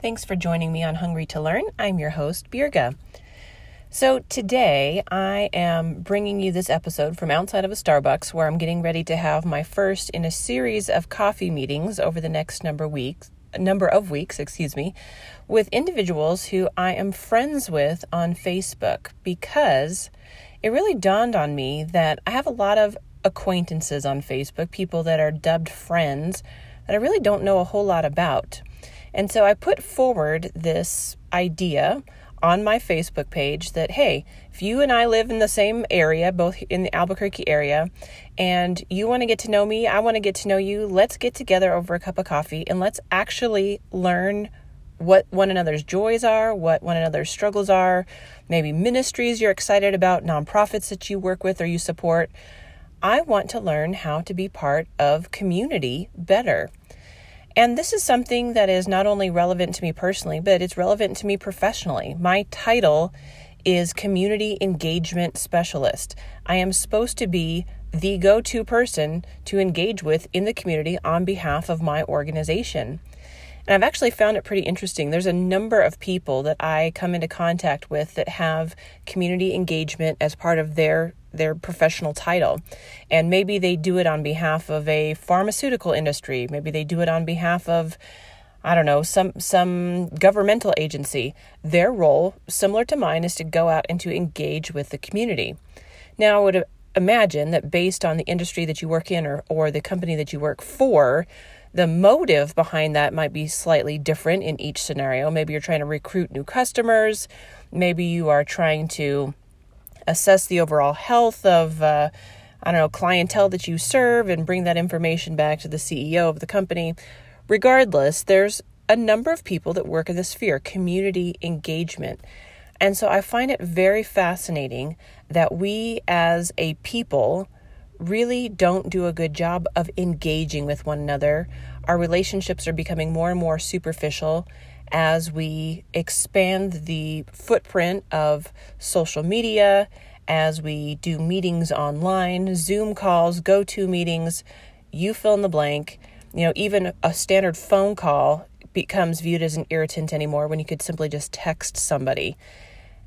Thanks for joining me on Hungry to Learn. I'm your host, Birga. So today I am bringing you this episode from outside of a Starbucks where I'm getting ready to have my first in a series of coffee meetings over the next number of weeks, with individuals who I am friends with on Facebook, because it really dawned on me that I have a lot of acquaintances on Facebook, people that are dubbed friends that I really don't know a whole lot about. And so I put forward this idea on my Facebook page that, hey, if you and I live in the same area, both in the Albuquerque area, and you want to get to know me, I want to get to know you, let's get together over a cup of coffee and let's actually learn what one another's joys are, what one another's struggles are, maybe ministries you're excited about, nonprofits that you work with or you support. I want to learn how to be part of community better. And this is something that is not only relevant to me personally, but it's relevant to me professionally. My title is Community Engagement Specialist. I am supposed to be the go-to person to engage with in the community on behalf of my organization. And I've actually found it pretty interesting. There's a number of people that I come into contact with that have community engagement as part of their professional title. And maybe they do it on behalf of a pharmaceutical industry. Maybe they do it on behalf of, I don't know, some governmental agency. Their role, similar to mine, is to go out and to engage with the community. Now, I would imagine that based on the industry that you work in or the company that you work for, the motive behind that might be slightly different in each scenario. Maybe you're trying to recruit new customers. Maybe you are trying to assess the overall health of, clientele that you serve and bring that information back to the CEO of the company. Regardless, there's a number of people that work in the sphere, community engagement. And so I find it very fascinating that we as a people really don't do a good job of engaging with one another. Our relationships are becoming more and more superficial as we expand the footprint of social media, as we do meetings online, Zoom calls, go-to meetings, you fill in the blank. You know, even a standard phone call becomes viewed as an irritant anymore when you could simply just text somebody.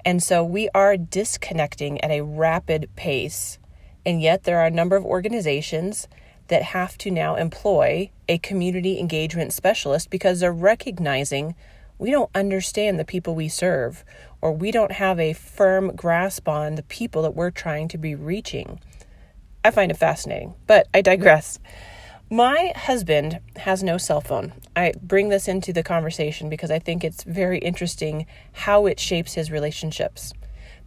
And so we are disconnecting at a rapid pace. And yet there are a number of organizations that have to now employ a community engagement specialist because they're recognizing we don't understand the people we serve, or we don't have a firm grasp on the people that we're trying to be reaching. I find it fascinating, but I digress. My husband has no cell phone. I bring this into the conversation because I think it's very interesting how it shapes his relationships.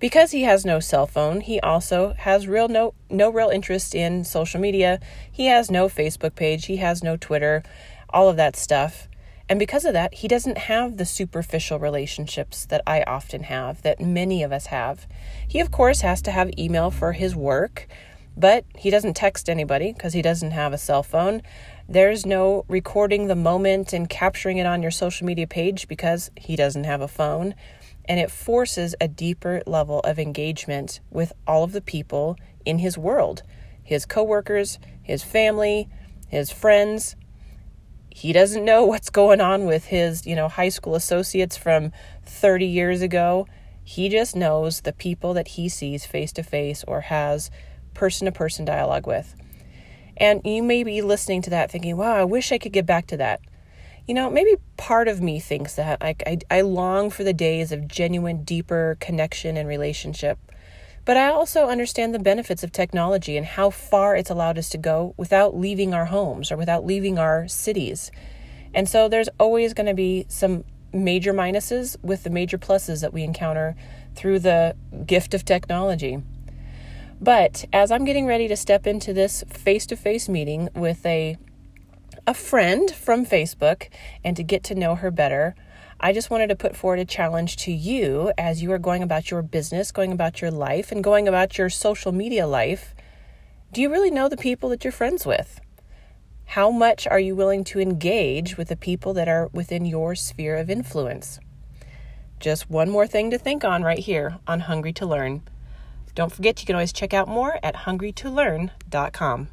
Because he has no cell phone, he also has no real interest in social media. He has no Facebook page. He has no Twitter, all of that stuff. And because of that, he doesn't have the superficial relationships that I often have, that many of us have. He, of course, has to have email for his work, but he doesn't text anybody because he doesn't have a cell phone. There's no recording the moment and capturing it on your social media page because he doesn't have a phone. And it forces a deeper level of engagement with all of the people in his world, his coworkers, his family, his friends. He doesn't know what's going on with his, high school associates from 30 years ago. He just knows the people that he sees face to face or has person to person dialogue with. And you may be listening to that thinking, wow, I wish I could get back to that. Maybe part of me thinks that. I long for the days of genuine, deeper connection and relationship. But I also understand the benefits of technology and how far it's allowed us to go without leaving our homes or without leaving our cities. And so there's always going to be some major minuses with the major pluses that we encounter through the gift of technology. But as I'm getting ready to step into this face-to-face meeting with a friend from Facebook and to get to know her better, I just wanted to put forward a challenge to you as you are going about your business, going about your life, and going about your social media life. Do you really know the people that you're friends with? How much are you willing to engage with the people that are within your sphere of influence? Just one more thing to think on right here on Hungry to Learn. Don't forget, you can always check out more at hungrytolearn.com.